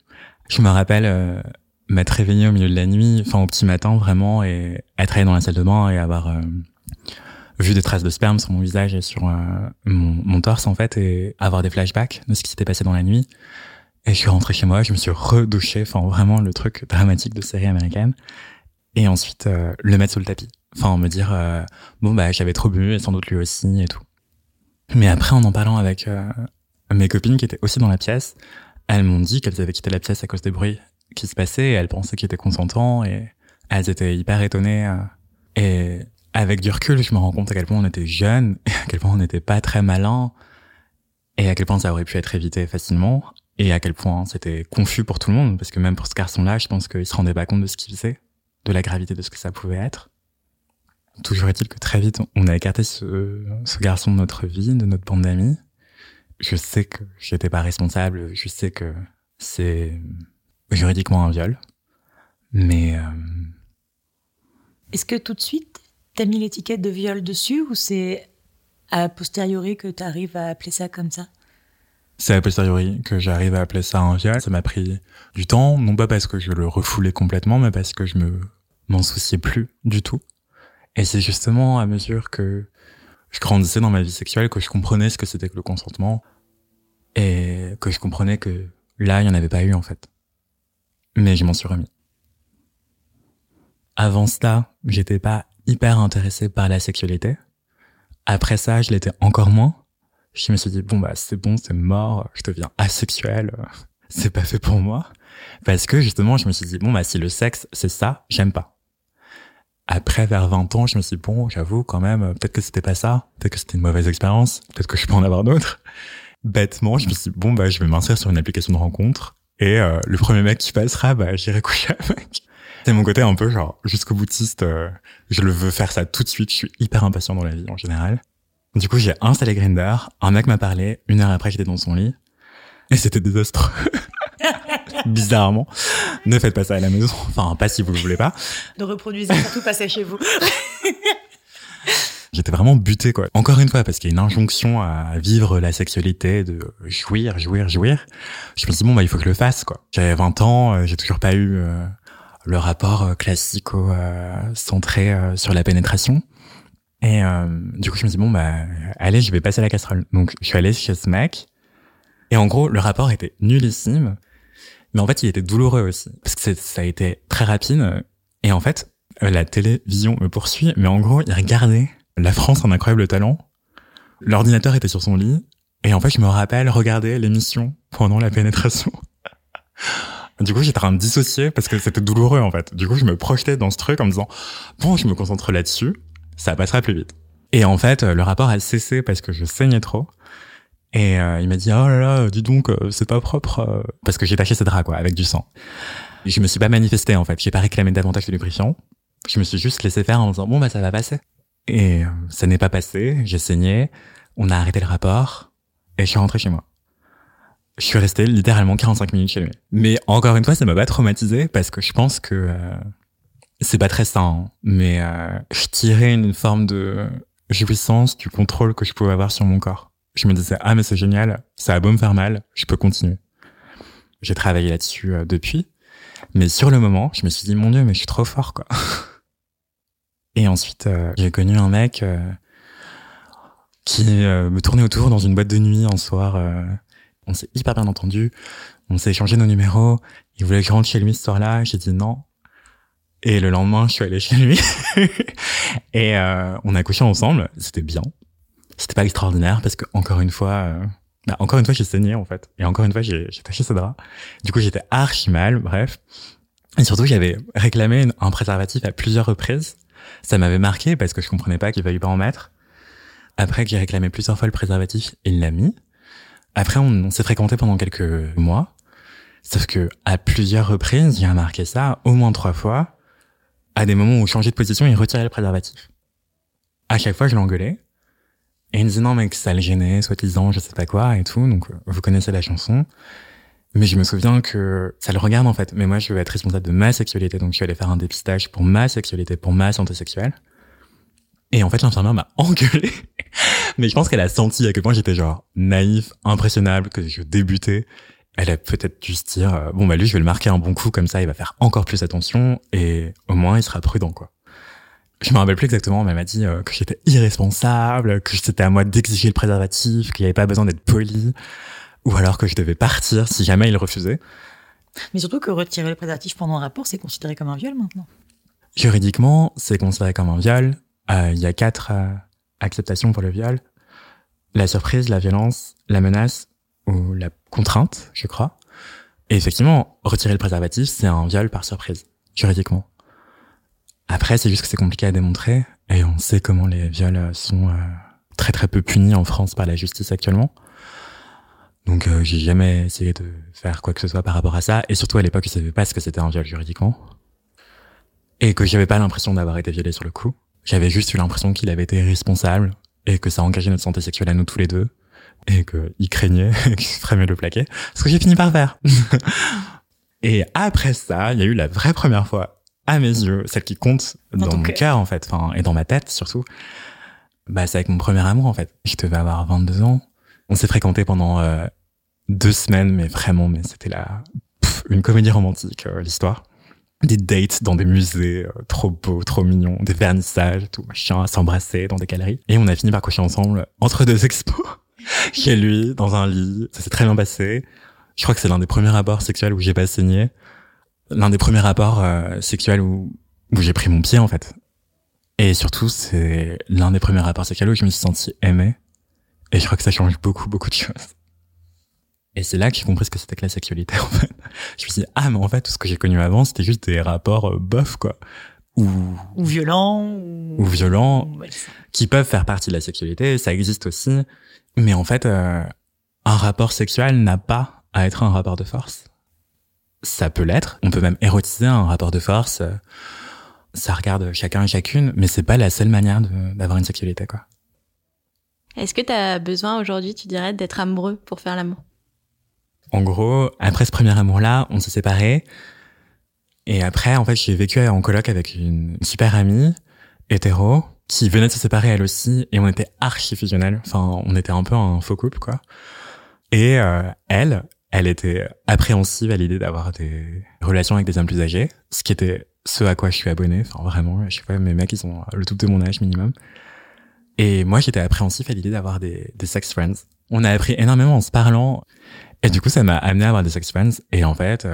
Je me rappelle m'être réveillée au milieu de la nuit, enfin au petit matin vraiment, et être allée dans la salle de bain et avoir vu des traces de sperme sur mon visage et sur mon torse en fait, et avoir des flashbacks de ce qui s'était passé dans la nuit. Et je suis rentrée chez moi, je me suis redouchée, enfin vraiment le truc dramatique de série américaine. Et ensuite, le mettre sous le tapis. Enfin, me dire, bon bah j'avais trop bu, et sans doute lui aussi, et tout. Mais après, en parlant avec mes copines qui étaient aussi dans la pièce, elles m'ont dit qu'elles avaient quitté la pièce à cause des bruits qui se passaient, et elles pensaient qu'ils étaient consentants, et elles étaient hyper étonnées. Et avec du recul, je me rends compte à quel point on était jeunes, à quel point on n'était pas très malins, et à quel point ça aurait pu être évité facilement, et à quel point c'était confus pour tout le monde, parce que même pour ce garçon-là, je pense qu'il se rendait pas compte de ce qu'il faisait, de la gravité de ce que ça pouvait être. Toujours est-il que très vite, on a écarté ce garçon de notre vie, de notre bande d'amis. Je sais que j'étais pas responsable, je sais que c'est juridiquement un viol, mais... Est-ce que tout de suite, t'as mis l'étiquette de viol dessus, ou c'est a posteriori que t'arrives à appeler ça comme ça ? C'est a posteriori que j'arrive à appeler ça un viol. Ça m'a pris du temps, non pas parce que je le refoulais complètement, mais parce que je m'en souciais plus du tout. Et c'est justement à mesure que je grandissais dans ma vie sexuelle que je comprenais ce que c'était que le consentement, et que je comprenais que là, il n'y en avait pas eu en fait. Mais je m'en suis remis. Avant ça, j'étais pas hyper intéressé par la sexualité. Après ça, je l'étais encore moins. Je me suis dit, bon, c'est mort, je deviens asexuel, c'est pas fait pour moi. Parce que justement, je me suis dit, si le sexe, c'est ça, j'aime pas. Après, vers 20 ans, je me suis dit, bon, j'avoue, quand même, peut-être que c'était pas ça, peut-être que c'était une mauvaise expérience, peut-être que je peux en avoir d'autres. Bêtement, je me suis dit, je vais m'inscrire sur une application de rencontre, et le premier mec qui passera, j'irai coucher avec. C'est mon côté un peu, genre, jusqu'au boutiste, je le veux faire ça tout de suite, je suis hyper impatient dans la vie, en général. Du coup, j'ai installé Grindr, un mec m'a parlé, 1 heure après, j'étais dans son lit, et c'était désastreux. Bizarrement, ne faites pas ça à la maison, enfin pas si vous le voulez pas. Ne reproduisez surtout pas ça chez vous. J'étais vraiment buté quoi. Encore une fois, parce qu'il y a une injonction à vivre la sexualité, de jouir. Je me suis dit il faut que je le fasse quoi. J'avais 20 ans, j'ai toujours pas eu le rapport classique centré sur la pénétration. Et du coup je me suis dit allez, je vais passer à la casserole. Donc je suis allé chez ce mec. Et en gros, le rapport était nullissime. Mais en fait, il était douloureux aussi, parce que ça a été très rapide. Et en fait, la télévision me poursuit, mais en gros, il regardait La France a un incroyable talent. L'ordinateur était sur son lit. Et en fait, je me rappelle regarder l'émission pendant la pénétration. Du coup, j'étais en train de dissocier, parce que c'était douloureux, en fait. Du coup, je me projetais dans ce truc en me disant, bon, je me concentre là-dessus, ça passera plus vite. Et en fait, le rapport a cessé parce que je saignais trop. Et il m'a dit « Oh là là, dis donc, c'est pas propre !» Parce que j'ai taché ses draps, quoi, avec du sang. Je me suis pas manifesté, en fait. J'ai pas réclamé davantage de lubrifiant. Je me suis juste laissé faire en me disant « Bon, ça va passer !» Et ça n'est pas passé, j'ai saigné, on a arrêté le rapport, et je suis rentré chez moi. Je suis resté littéralement 45 minutes chez lui. Mais encore une fois, ça m'a pas traumatisé, parce que je pense que... c'est pas très sain, hein, mais je tirais une forme de jouissance du contrôle que je pouvais avoir sur mon corps. Je me disais, mais c'est génial, ça a beau me faire mal, je peux continuer. J'ai travaillé là-dessus depuis, mais sur le moment, je me suis dit, mon Dieu, mais je suis trop fort, quoi. Et ensuite, j'ai connu un mec qui me tournait autour dans une boîte de nuit un soir. On s'est hyper bien entendu, on s'est échangé nos numéros, il voulait que je rentre chez lui ce soir-là, j'ai dit non. Et le lendemain, je suis allé chez lui, et on a couché ensemble, c'était bien. C'était pas extraordinaire parce que encore une fois j'ai saigné en fait, et encore une fois j'ai taché ses draps. Du coup j'étais archi mal, bref. Et surtout j'avais réclamé un préservatif à plusieurs reprises. Ça m'avait marqué parce que je comprenais pas qu'il fallait pas en mettre. Après que j'ai réclamé plusieurs fois le préservatif, il l'a mis. Après on s'est fréquenté pendant quelques mois. Sauf que à plusieurs reprises, j'ai remarqué ça, au moins 3 fois. À des moments où on changeait de position, il retirait le préservatif. À chaque fois je l'engueulais. Et il me disait non mais que ça le gênait, soi-disant, je sais pas quoi et tout, donc vous connaissez la chanson. Mais je me souviens que ça le regarde en fait, mais moi je veux être responsable de ma sexualité, donc je suis allé faire un dépistage pour ma sexualité, pour ma santé sexuelle. Et en fait, l'infirmière m'a engueulée. Mais je pense qu'elle a senti à quel point j'étais genre naïf, impressionnable, que je débutais. Elle a peut-être dû se dire, bon, bah lui, je vais le marquer un bon coup, comme ça, il va faire encore plus attention et au moins, il sera prudent, quoi. Je me rappelle plus exactement, mais elle m'a dit que j'étais irresponsable, que c'était à moi d'exiger le préservatif, qu'il n'y avait pas besoin d'être poli, ou alors que je devais partir si jamais il refusait. Mais surtout que retirer le préservatif pendant un rapport, c'est considéré comme un viol maintenant. Juridiquement, c'est considéré comme un viol. Il y a 4 acceptations pour le viol. La surprise, la violence, la menace ou la contrainte, je crois. Et effectivement, retirer le préservatif, c'est un viol par surprise, juridiquement. Après, c'est juste que c'est compliqué à démontrer. Et on sait comment les viols sont très très peu punis en France par la justice actuellement. Donc j'ai jamais essayé de faire quoi que ce soit par rapport à ça. Et surtout à l'époque, je savais pas ce que c'était un viol juridiquement. Et que j'avais pas l'impression d'avoir été violée sur le coup. J'avais juste eu l'impression qu'il avait été responsable et que ça engageait notre santé sexuelle à nous tous les deux et qu'il craignait qu'il se ferait mieux de le plaquer. Ce que j'ai fini par faire. Et après ça, il y a eu la vraie première fois, à mes yeux, celle qui compte dans mon cœur, en fait, enfin, et dans ma tête, surtout. Bah, c'est avec mon premier amour, en fait. Je devais avoir 22 ans. On s'est fréquentés pendant 2 semaines, mais vraiment, mais c'était là, une comédie romantique, l'histoire. Des dates dans des musées, trop beaux, trop mignons, des vernissages, tout machin, à s'embrasser dans des galeries. Et on a fini par coucher ensemble entre 2 expos, chez lui, dans un lit. Ça s'est très bien passé. Je crois que c'est l'un des premiers rapports sexuels où j'ai pas saigné. L'un des premiers rapports sexuels où j'ai pris mon pied, en fait. Et surtout, c'est l'un des premiers rapports sexuels où je me suis senti aimé. Et je crois que ça change beaucoup, beaucoup de choses. Et c'est là que j'ai compris ce que c'était que la sexualité, en fait. Je me suis dit, ah, mais en fait, tout ce que j'ai connu avant, c'était juste des rapports bof, quoi. Ou violents. Ou violents, qui peuvent faire partie de la sexualité, ça existe aussi. Mais en fait, un rapport sexuel n'a pas à être un rapport de force. Ça peut l'être. On peut même érotiser un rapport de force. Ça regarde chacun et chacune, mais c'est pas la seule manière d'avoir une sexualité, quoi. Est-ce que t'as besoin aujourd'hui, tu dirais, d'être amoureux pour faire l'amour ? En gros, après ce premier amour-là, on s'est séparés. Et après, en fait, j'ai vécu en coloc avec une super amie, hétéro, qui venait de se séparer elle aussi. Et on était archi fusionnels. Enfin, on était un peu un faux couple, quoi. Et elle était appréhensive à l'idée d'avoir des relations avec des hommes plus âgés. Ce qui était ce à quoi je suis abonné. Enfin, vraiment, je sais pas, mes mecs, ils sont le double de mon âge minimum. Et moi, j'étais appréhensif à l'idée d'avoir des sex friends. On a appris énormément en se parlant. Et du coup, ça m'a amené à avoir des sex friends. Et en fait,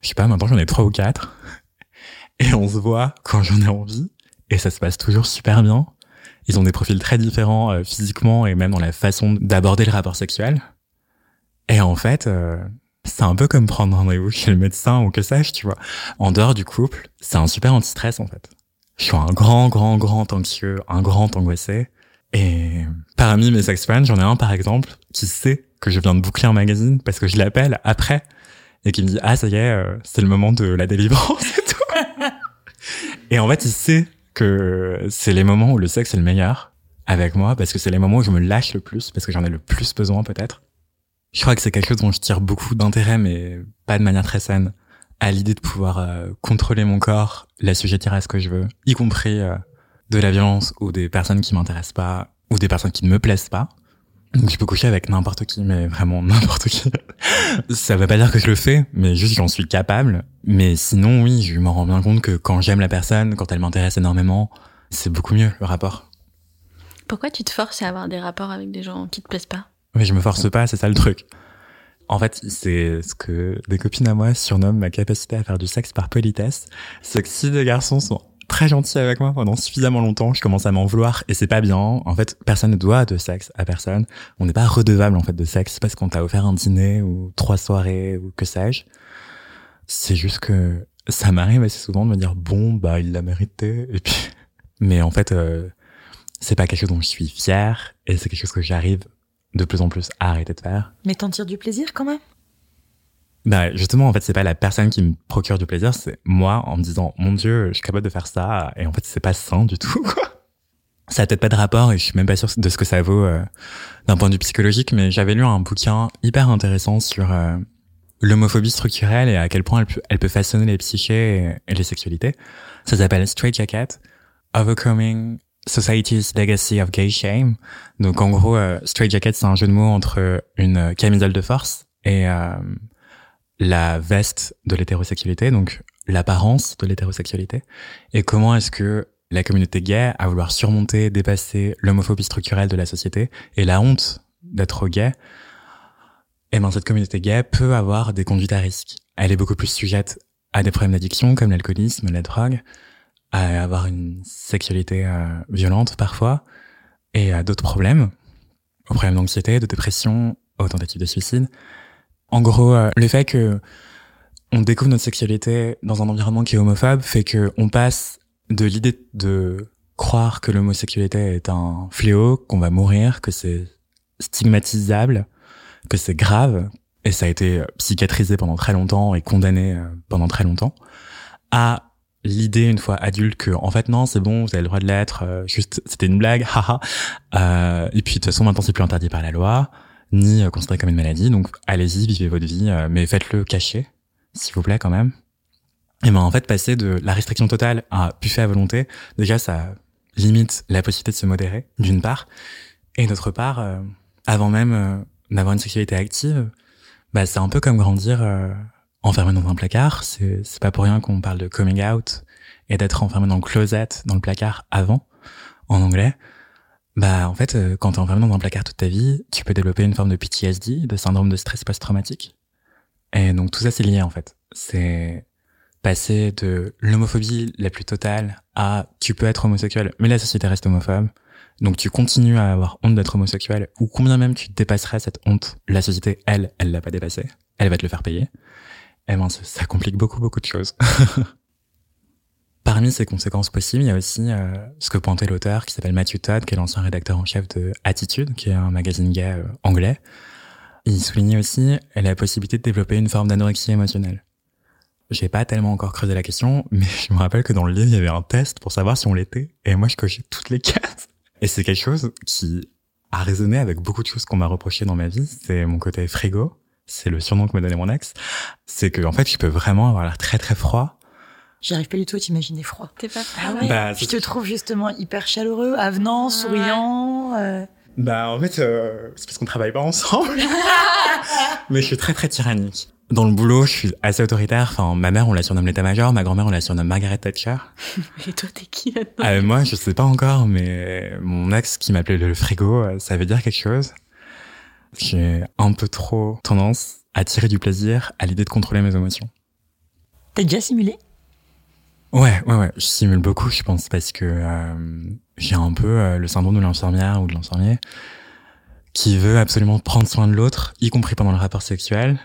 je sais pas, maintenant j'en ai 3 ou 4. Et on se voit quand j'en ai envie. Et ça se passe toujours super bien. Ils ont des profils très différents physiquement et même dans la façon d'aborder le rapport sexuel. Et en fait, c'est un peu comme prendre un rendez-vous chez le médecin ou que sais-je, tu vois. En dehors du couple, c'est un super anti-stress, en fait. Je suis un grand anxieux, un grand angoissé. Et parmi mes sex friends, j'en ai un, par exemple, qui sait que je viens de boucler un magazine parce que je l'appelle après et qui me dit « Ah, ça y est, c'est le moment de la délivrance et tout. » Et en fait, il sait que c'est les moments où le sexe est le meilleur avec moi parce que c'est les moments où je me lâche le plus, parce que j'en ai le plus besoin, peut-être. Je crois que c'est quelque chose dont je tire beaucoup d'intérêt, mais pas de manière très saine, à l'idée de pouvoir contrôler mon corps, l'assujettir à ce que je veux, y compris de la violence ou des personnes qui m'intéressent pas ou des personnes qui ne me plaisent pas. Donc je peux coucher avec n'importe qui, mais vraiment n'importe qui. Ça veut pas dire que je le fais, mais juste j'en suis capable. Mais sinon, oui, je m'en rends bien compte que quand j'aime la personne, quand elle m'intéresse énormément, c'est beaucoup mieux, le rapport. Pourquoi tu te forces à avoir des rapports avec des gens qui te plaisent pas ? Mais je me force pas, c'est ça le truc. En fait, c'est ce que des copines à moi surnomment ma capacité à faire du sexe par politesse. C'est que si des garçons sont très gentils avec moi pendant suffisamment longtemps, je commence à m'en vouloir et c'est pas bien. En fait, personne ne doit de sexe à personne. On n'est pas redevable, en fait, de sexe parce qu'on t'a offert un dîner ou 3 soirées ou que sais-je. C'est juste que ça m'arrive assez souvent de me dire bon, bah, il l'a mérité. Et puis, mais en fait, c'est pas quelque chose dont je suis fière et c'est quelque chose que j'arrive de plus en plus à arrêter de faire. Mais t'en tires du plaisir quand même ? Bah justement, en fait, c'est pas la personne qui me procure du plaisir, c'est moi en me disant « Mon Dieu, je suis capable de faire ça » et en fait, c'est pas sain du tout, quoi. Ça a peut-être pas de rapport et je suis même pas sûre de ce que ça vaut d'un point de vue psychologique, mais j'avais lu un bouquin hyper intéressant sur l'homophobie structurelle et à quel point elle peut façonner les psychés et les sexualités. Ça s'appelle « Straight Jacket, Overcoming Society's Legacy of Gay Shame. Donc en gros, Straight Jacket, c'est un jeu de mots entre une camisole de force et la veste de l'hétérosexualité, donc l'apparence de l'hétérosexualité. Et comment est-ce que la communauté gay, à vouloir surmonter, dépasser l'homophobie structurelle de la société et la honte d'être gay, et ben cette communauté gay peut avoir des conduites à risque. Elle est beaucoup plus sujette à des problèmes d'addiction comme l'alcoolisme, la drogue, à avoir une sexualité violente parfois, et à d'autres problèmes, aux problèmes d'anxiété, de dépression, aux tentatives de suicide. En gros, le fait que on découvre notre sexualité dans un environnement qui est homophobe fait que on passe de l'idée de croire que l'homosexualité est un fléau, qu'on va mourir, que c'est stigmatisable, que c'est grave, et ça a été psychiatrisé pendant très longtemps et condamné pendant très longtemps, à l'idée, une fois adulte, que en fait non, c'est bon, vous avez le droit de l'être, juste c'était une blague, haha. Et puis de toute façon, maintenant c'est plus interdit par la loi, ni considéré comme une maladie, donc allez-y, vivez votre vie, mais faites-le cacher, s'il vous plaît quand même. Et ben en fait, passer de la restriction totale à buffet à volonté, déjà ça limite la possibilité de se modérer, d'une part, et d'autre part, avant même d'avoir une sexualité active, bah c'est un peu comme grandir enfermé dans un placard. C'est pas pour rien qu'on parle de coming out et d'être enfermé dans le closet, dans le placard avant, en anglais. Bah en fait, quand t'es enfermé dans un placard toute ta vie, tu peux développer une forme de PTSD, de syndrome de stress post-traumatique. Et donc tout ça c'est lié en fait. C'est passer de l'homophobie la plus totale à tu peux être homosexuel, mais la société reste homophobe. Donc tu continues à avoir honte d'être homosexuel, ou combien même tu dépasserais cette honte, la société, elle l'a pas dépassée, elle va te le faire payer. Eh ben ça complique beaucoup de choses. Parmi ces conséquences possibles, il y a aussi ce que pointait l'auteur qui s'appelle Matthew Todd, qui est l'ancien rédacteur en chef de Attitude, qui est un magazine gay anglais. Il soulignait aussi la possibilité de développer une forme d'anorexie émotionnelle. J'ai pas tellement encore creusé la question, mais je me rappelle que dans le livre, il y avait un test pour savoir si on l'était, et moi je cochais toutes les cases. Et c'est quelque chose qui a résonné avec beaucoup de choses qu'on m'a reproché dans ma vie. C'est mon côté frigo. C'est le surnom que m'a donné mon ex. C'est que, en fait, je peux vraiment avoir l'air très, très froid. J'arrive pas du tout à t'imaginer froid. T'es pas froid? Ah ouais. Bah, je te trouve justement hyper chaleureux, avenant, souriant. Bah, en fait, c'est parce qu'on travaille pas ensemble. Mais je suis très, très tyrannique. Dans le boulot, je suis assez autoritaire. Enfin, ma mère, on la surnomme l'état-major. Ma grand-mère, on la surnomme Margaret Thatcher. Et toi, t'es qui là-dedans? Moi, je sais pas encore, mais mon ex qui m'appelait le frigo, ça veut dire quelque chose. J'ai un peu trop tendance à tirer du plaisir à l'idée de contrôler mes émotions. T'as déjà simulé? Ouais. Je simule beaucoup, je pense, parce que j'ai un peu le syndrome de l'infirmière ou de l'infirmier qui veut absolument prendre soin de l'autre, y compris pendant le rapport sexuel.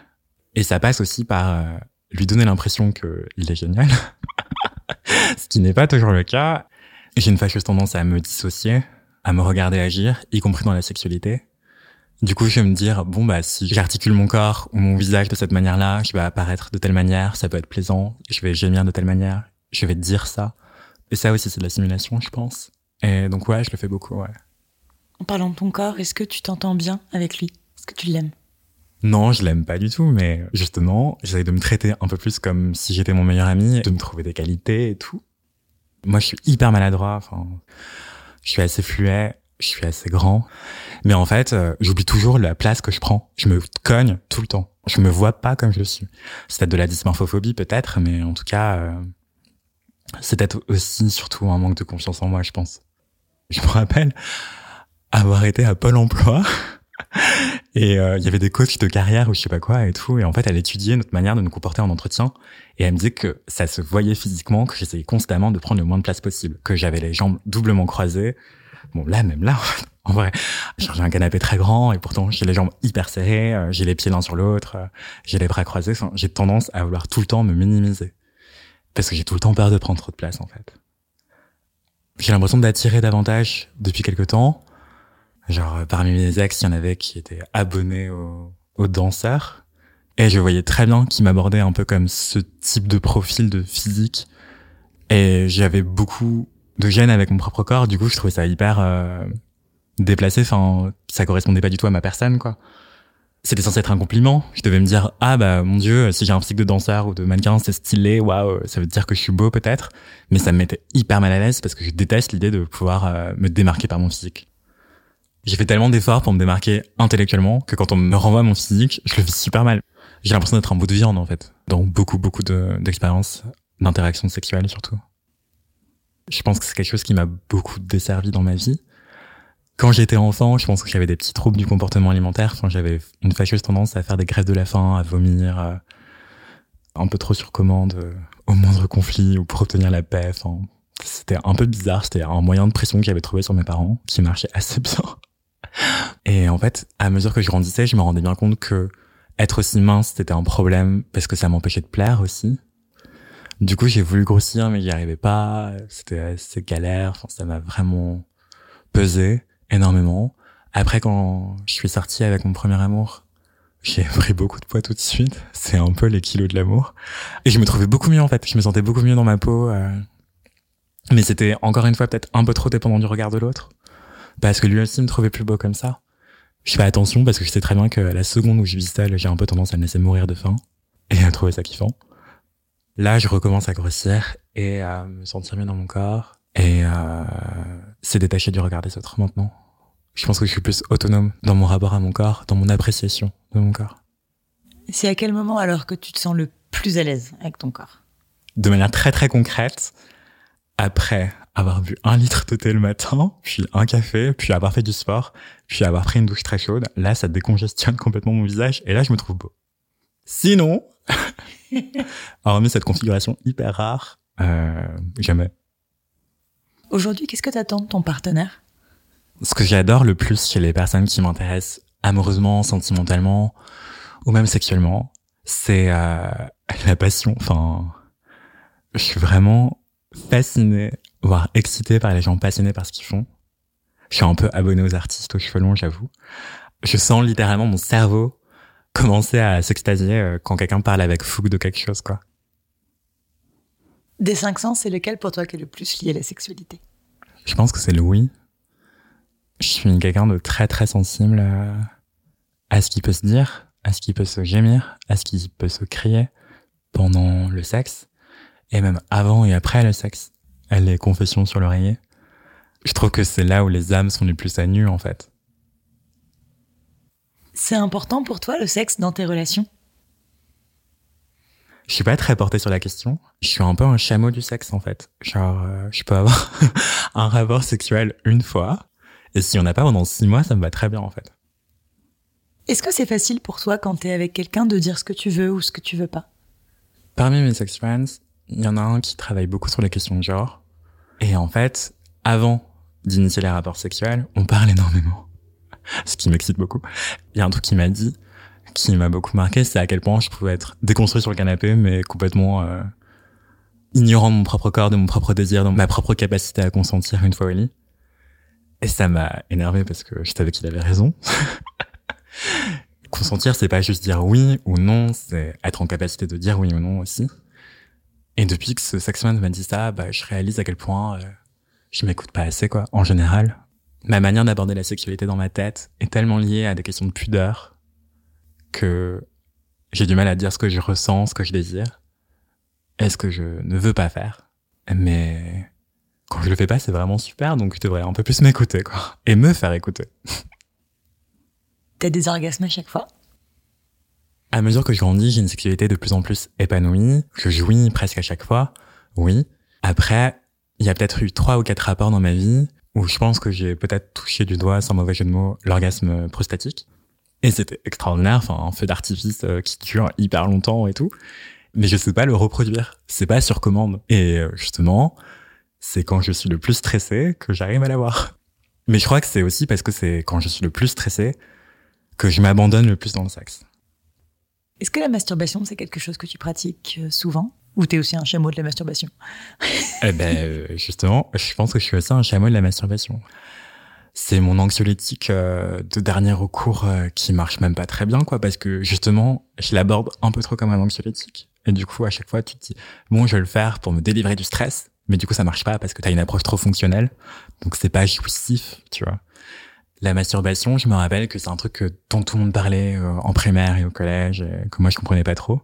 Et ça passe aussi par lui donner l'impression qu'il est génial, ce qui n'est pas toujours le cas. J'ai une fâcheuse tendance à me dissocier, à me regarder agir, y compris dans la sexualité. Du coup, je vais me dire, bon bah si j'articule mon corps ou mon visage de cette manière-là, je vais apparaître de telle manière, ça peut être plaisant, je vais gémir de telle manière, je vais dire ça. Et ça aussi, c'est de la simulation, je pense. Et donc ouais, je le fais beaucoup, ouais. En parlant de ton corps, est-ce que tu t'entends bien avec lui? Est-ce que tu l'aimes? Non, je l'aime pas du tout, mais justement, j'essaie de me traiter un peu plus comme si j'étais mon meilleur ami, de me trouver des qualités et tout. Moi, je suis hyper maladroit, enfin, je suis assez fluet, je suis assez grand, mais en fait, j'oublie toujours la place que je prends. Je me cogne tout le temps. Je me vois pas comme je le suis. C'est peut-être de la dysmorphophobie, peut-être, mais en tout cas, c'est peut-être aussi, surtout, un manque de confiance en moi, je pense. Je me rappelle avoir été à Pôle emploi. Et il y avait des coachs de carrière ou je sais pas quoi et tout. Et en fait, elle étudiait notre manière de nous comporter en entretien. Et elle me disait que ça se voyait physiquement, que j'essayais constamment de prendre le moins de place possible, que j'avais les jambes doublement croisées. Bon, là, même là, en vrai, j'ai un canapé très grand et pourtant, j'ai les jambes hyper serrées, j'ai les pieds l'un sur l'autre, j'ai les bras croisés. Enfin, j'ai tendance à vouloir tout le temps me minimiser. Parce que j'ai tout le temps peur de prendre trop de place, en fait. J'ai l'impression d'attirer davantage depuis quelque temps. Genre, parmi mes ex, il y en avait qui étaient abonnés aux danseurs. Et je voyais très bien qu'ils m'abordaient un peu comme ce type de profil de physique. Et j'avais beaucoup de gêne avec mon propre corps. Du coup, je trouvais ça hyper déplacé. Enfin, ça correspondait pas du tout à ma personne, quoi. C'était censé être un compliment. Je devais me dire « Ah bah mon Dieu, si j'ai un physique de danseur ou de mannequin, c'est stylé, waouh, ça veut dire que je suis beau peut-être. » Mais ça me mettait hyper mal à l'aise parce que je déteste l'idée de pouvoir me démarquer par mon physique. J'ai fait tellement d'efforts pour me démarquer intellectuellement que quand on me renvoie à mon physique, je le vis super mal. J'ai l'impression d'être un bout de viande en fait, dans beaucoup d'expériences, d'interactions sexuelles surtout. Je pense que c'est quelque chose qui m'a beaucoup desservi dans ma vie. Quand j'étais enfant, je pense que j'avais des petits troubles du comportement alimentaire. Enfin, j'avais une fâcheuse tendance à faire des grèves de la faim, à vomir, un peu trop sur commande, au moindre conflit ou pour obtenir la paix. Enfin, c'était un peu bizarre. C'était un moyen de pression que j'avais trouvé sur mes parents, qui marchait assez bien. Et en fait, à mesure que je grandissais, je me rendais bien compte que être aussi mince, c'était un problème parce que ça m'empêchait de plaire aussi. Du coup, j'ai voulu grossir, mais j'y arrivais pas. C'était assez galère. Enfin, ça m'a vraiment pesé. Énormément. Après, quand je suis sortie avec mon premier amour, j'ai pris beaucoup de poids tout de suite. C'est un peu les kilos de l'amour. Et je me trouvais beaucoup mieux, en fait. Je me sentais beaucoup mieux dans ma peau. Mais c'était, encore une fois, peut-être un peu trop dépendant du regard de l'autre. Parce que lui aussi me trouvait plus beau comme ça. Je fais attention parce que je sais très bien que la seconde où je vis seule, j'ai un peu tendance à me laisser mourir de faim. Et à trouver ça kiffant. Là, je recommence à grossir et à me sentir mieux dans mon corps. Et c'est détaché du regard des autres maintenant. Je pense que je suis plus autonome dans mon rapport à mon corps, dans mon appréciation de mon corps. C'est à quel moment alors que tu te sens le plus à l'aise avec ton corps ? De manière très très concrète, après avoir bu 1 litre de thé le matin, puis un café, puis avoir fait du sport, puis avoir pris une douche très chaude, là ça décongestionne complètement mon visage et là je me trouve beau. Sinon, hormis cette configuration hyper rare, jamais. Aujourd'hui, qu'est-ce que t'attends de ton partenaire ? Ce que j'adore le plus chez les personnes qui m'intéressent amoureusement, sentimentalement ou même sexuellement, c'est la passion. Enfin, je suis vraiment fasciné, voire excité par les gens passionnés par ce qu'ils font. Je suis un peu abonné aux artistes aux cheveux longs, j'avoue. Je sens littéralement mon cerveau commencer à s'extasier quand quelqu'un parle avec fougue de quelque chose, quoi. Des 5 sens, c'est lequel pour toi qui est le plus lié à la sexualité ? Je pense que c'est le oui. Je suis quelqu'un de très très sensible à ce qui peut se dire, à ce qui peut se gémir, à ce qui peut se crier pendant le sexe, et même avant et après le sexe, les confessions sur l'oreiller. Je trouve que c'est là où les âmes sont les plus à nu en fait. C'est important pour toi le sexe dans tes relations ? Je suis pas très porté sur la question. Je suis un peu un chameau du sexe, en fait. Genre, je peux avoir un rapport sexuel une fois, et s'il n'y en a pas pendant 6 mois, ça me va très bien, en fait. Est-ce que c'est facile pour toi, quand t'es avec quelqu'un, de dire ce que tu veux ou ce que tu veux pas ? Parmi mes sex friends, il y en a un qui travaille beaucoup sur les questions de genre. Et en fait, avant d'initier les rapports sexuels, on parle énormément. Ce qui m'excite beaucoup. Il y a un truc qui m'a dit... qui m'a beaucoup marqué, c'est à quel point je pouvais être déconstruit sur le canapé, mais complètement ignorant de mon propre corps, de mon propre désir, de ma propre capacité à consentir une fois au lit. Et ça m'a énervé parce que je savais qu'il avait raison. Consentir, c'est pas juste dire oui ou non, c'est être en capacité de dire oui ou non aussi. Et depuis que ce sexman m'a dit ça, bah, je réalise à quel point je m'écoute pas assez, quoi, en général. Ma manière d'aborder la sexualité dans ma tête est tellement liée à des questions de pudeur, que j'ai du mal à dire ce que je ressens, ce que je désire, et ce que je ne veux pas faire. Mais quand je le fais pas, c'est vraiment super, donc je devrais un peu plus m'écouter, quoi. Et me faire écouter. T'as des orgasmes à chaque fois ? À mesure que je grandis, j'ai une sexualité de plus en plus épanouie, je jouis presque à chaque fois, oui. Après, il y a peut-être eu 3 ou 4 rapports dans ma vie où je pense que j'ai peut-être touché du doigt, sans mauvais jeu de mots, l'orgasme prostatique. Et c'était extraordinaire, enfin, un feu d'artifice qui dure hyper longtemps et tout. Mais je sais pas le reproduire. C'est pas sur commande. Et justement, c'est quand je suis le plus stressé que j'arrive à l'avoir. Mais je crois que c'est aussi parce que c'est quand je suis le plus stressé que je m'abandonne le plus dans le sexe. Est-ce que la masturbation, c'est quelque chose que tu pratiques souvent ? Ou t'es aussi un chameau de la masturbation ? Eh ben, justement, je pense que je suis aussi un chameau de la masturbation. C'est mon anxiolytique de dernier recours qui marche même pas très bien, quoi, parce que justement, je l'aborde un peu trop comme un anxiolytique. Et du coup, à chaque fois, tu te dis, bon, je vais le faire pour me délivrer du stress, mais du coup, ça marche pas parce que t'as une approche trop fonctionnelle, donc c'est pas jouissif, tu vois. La masturbation, je me rappelle que c'est un truc dont tout le monde parlait en primaire et au collège, et que moi je comprenais pas trop.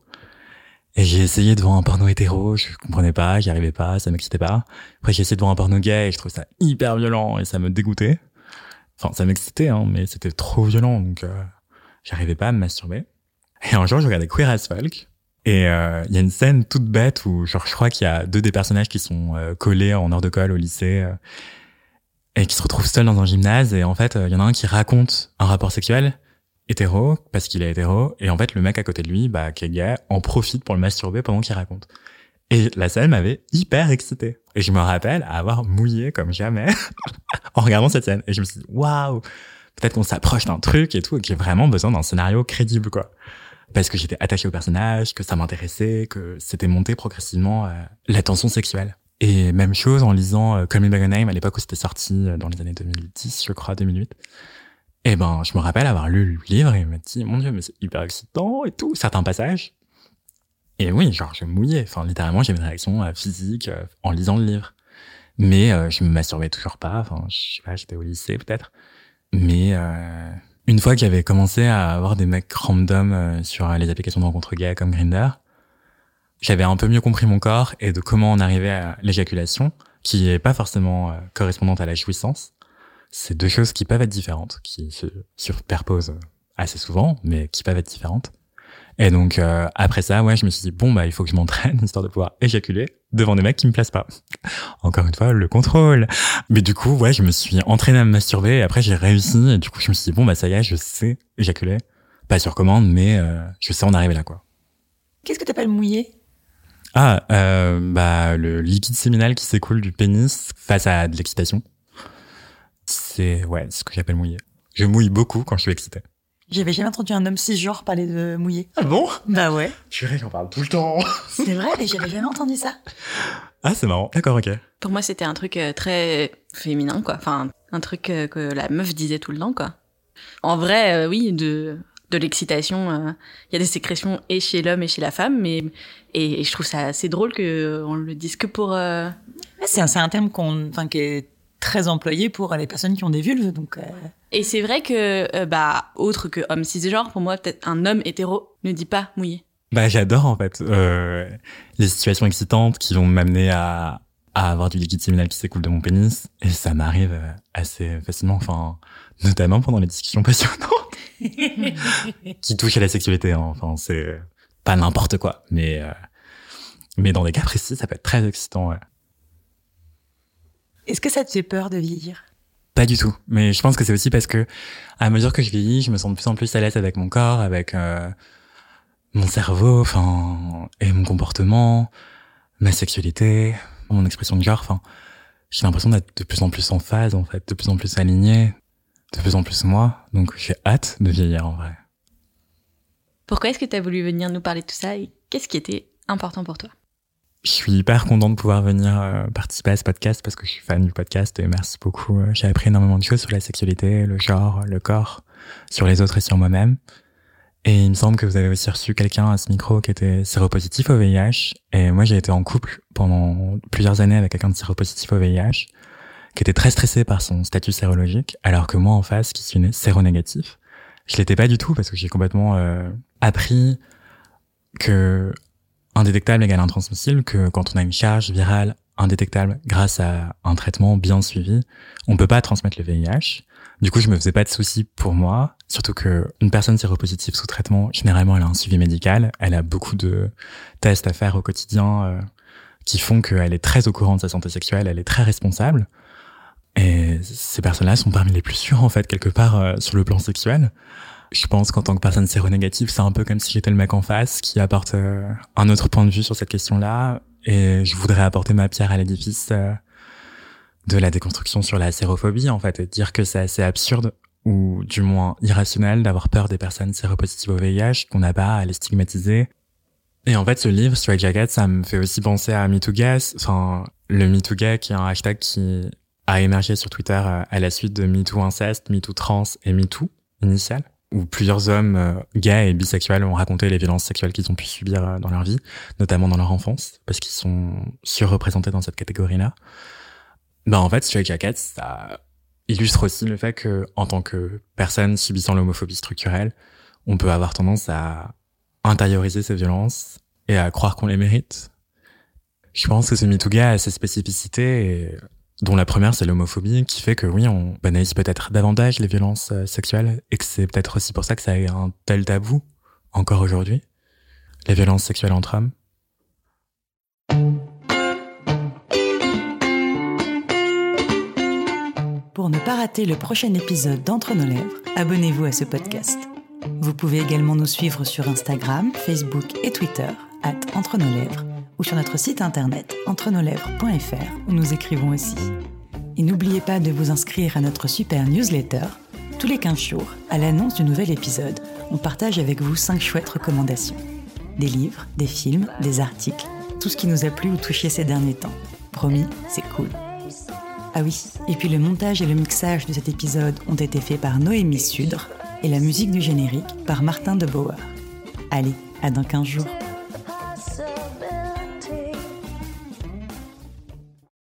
Et j'ai essayé devant un porno hétéro, je comprenais pas, j'y arrivais pas, ça m'excitait pas. Après j'ai essayé devant un porno gay et je trouvais ça hyper violent et ça me dégoûtait. Enfin, ça m'excitait, hein, mais c'était trop violent, donc j'arrivais pas à me masturber. Et un jour, je regardais Queer as Folk, et il y a une scène toute bête où, genre, je crois qu'il y a deux des personnages qui sont collés en hors de colle au lycée, et qui se retrouvent seuls dans un gymnase, et en fait, il y en a un qui raconte un rapport sexuel hétéro, parce qu'il est hétéro, et en fait, le mec à côté de lui, bah, qui est gay, en profite pour le masturber pendant qu'il raconte. Et la scène m'avait hyper excité. Et je me rappelle avoir mouillé comme jamais en regardant cette scène. Et je me suis dit, waouh, peut-être qu'on s'approche d'un truc et tout, et que j'ai vraiment besoin d'un scénario crédible, quoi. Parce que j'étais attaché au personnage, que ça m'intéressait, que c'était monté progressivement la tension sexuelle. Et même chose en lisant Call Me By Your Name, à l'époque où c'était sorti dans les années 2010, je crois, 2008. Et ben, je me rappelle avoir lu le livre et me dit, mon Dieu, mais c'est hyper excitant et tout, certains passages. Et oui, genre, je mouillais. Enfin, littéralement, j'ai une réaction physique en lisant le livre. Mais je me masturbais toujours pas. Enfin, je sais pas, j'étais au lycée, peut-être. Mais une fois que j'avais commencé à avoir des mecs random sur les applications de rencontres gays comme Grindr, j'avais un peu mieux compris mon corps et de comment on arrivait à l'éjaculation, qui est pas forcément correspondante à la jouissance. C'est deux choses qui peuvent être différentes, qui se superposent assez souvent, mais qui peuvent être différentes. Et donc, après ça, ouais, je me suis dit, bon, bah, il faut que je m'entraîne, histoire de pouvoir éjaculer devant des mecs qui me placent pas. Encore une fois, le contrôle. Mais du coup, ouais, je me suis entraîné à me masturber, et après, j'ai réussi, et du coup, je me suis dit, bon, bah, ça y est, je sais éjaculer. Pas sur commande, mais, je sais en arriver là, quoi. Qu'est-ce que t'appelles mouiller? Ah, bah, le liquide séminal qui s'écoule du pénis face à de l'excitation. C'est, ouais, ce que j'appelle mouiller. Je mouille beaucoup quand je suis excité. J'avais jamais entendu un homme cisgenre parler de mouiller. Ah bon? Bah ouais. Purée, j'en parle tout le temps. C'est vrai, mais j'avais jamais entendu ça. Ah, c'est marrant. D'accord, ok. Pour moi, c'était un truc très féminin, quoi. Enfin, un truc que la meuf disait tout le temps, quoi. En vrai, oui, de l'excitation, il y a des sécrétions et chez l'homme et chez la femme, mais et je trouve ça assez drôle qu'on le dise que pour... C'est un terme qui est très employé pour les personnes qui ont des vulves, donc... Et c'est vrai que, autre que homme cisgenre, pour moi, peut-être un homme hétéro ne dit pas mouiller. Bah, j'adore, en fait, les situations excitantes qui vont m'amener à avoir du liquide séminal qui s'écoule de mon pénis. Et ça m'arrive assez facilement, enfin, notamment pendant les discussions passionnantes qui touchent à la sexualité, hein. Enfin, c'est pas n'importe quoi, mais dans des cas précis, ça peut être très excitant, ouais. Est-ce que ça te fait peur de vieillir ? Pas du tout, mais je pense que c'est aussi parce que à mesure que je vieillis, je me sens de plus en plus à l'aise avec mon corps, avec mon cerveau, enfin, et mon comportement, ma sexualité, mon expression de genre, enfin, j'ai l'impression d'être de plus en plus en phase, en fait, de plus en plus aligné, de plus en plus moi, donc j'ai hâte de vieillir en vrai. Pourquoi est-ce que t'as voulu venir nous parler de tout ça et qu'est-ce qui était important pour toi ? Je suis hyper content de pouvoir venir participer à ce podcast parce que je suis fan du podcast et merci beaucoup. J'ai appris énormément de choses sur la sexualité, le genre, le corps, sur les autres et sur moi-même. Et il me semble que vous avez aussi reçu quelqu'un à ce micro qui était séropositif au VIH. Et moi, j'ai été en couple pendant plusieurs années avec quelqu'un de séropositif au VIH qui était très stressé par son statut sérologique, alors que moi, en face, qui suis né séronégatif, je l'étais pas du tout parce que j'ai complètement appris que... indétectable égale intransmissible, que quand on a une charge virale indétectable grâce à un traitement bien suivi, on peut pas transmettre le VIH. Du coup, je me faisais pas de soucis pour moi, surtout que une personne séropositive sous traitement, généralement, elle a un suivi médical, elle a beaucoup de tests à faire au quotidien qui font qu'elle est très au courant de sa santé sexuelle, elle est très responsable. Et ces personnes-là sont parmi les plus sûres, en fait, quelque part, sur le plan sexuel. Je pense qu'en tant que personne séronégative, c'est un peu comme si j'étais le mec en face qui apporte un autre point de vue sur cette question-là. Et je voudrais apporter ma pierre à l'édifice de la déconstruction sur la sérophobie, en fait, et dire que c'est assez absurde ou du moins irrationnel d'avoir peur des personnes séropositives au VIH, qu'on n'a pas à les stigmatiser. Et en fait, ce livre, Straight Jacket, ça me fait aussi penser à Me Too Gay, enfin, le Me Too Gay qui est un hashtag qui a émergé sur Twitter à la suite de Me Too Inceste, Me Too Trans et Me Too initial, où plusieurs hommes gays et bisexuels ont raconté les violences sexuelles qu'ils ont pu subir dans leur vie, notamment dans leur enfance, parce qu'ils sont surreprésentés dans cette catégorie-là. Ben en fait, Straight Jacket, ça illustre aussi le fait que, en tant que personne subissant l'homophobie structurelle, on peut avoir tendance à intérioriser ces violences et à croire qu'on les mérite. Je pense que ce MeTooGay a ses spécificités, et, dont la première, c'est l'homophobie, qui fait que oui, on banalise peut-être davantage les violences sexuelles, et que c'est peut-être aussi pour ça que ça a un tel tabou, encore aujourd'hui, les violences sexuelles entre hommes. Pour ne pas rater le prochain épisode d'Entre nos lèvres, abonnez-vous à ce podcast. Vous pouvez également nous suivre sur Instagram, Facebook et Twitter, @EntreNosLèvres, ou sur notre site internet entrenoslèvres.fr, où nous écrivons aussi. Et n'oubliez pas de vous inscrire à notre super newsletter. Tous les 15 jours, à l'annonce du nouvel épisode, on partage avec vous 5 chouettes recommandations. Des livres, des films, des articles, tout ce qui nous a plu ou touché ces derniers temps. Promis, c'est cool. Ah oui, et puis le montage et le mixage de cet épisode ont été faits par Noémie Sudre et la musique du générique par Martin de Bauer. Allez, à dans 15 jours.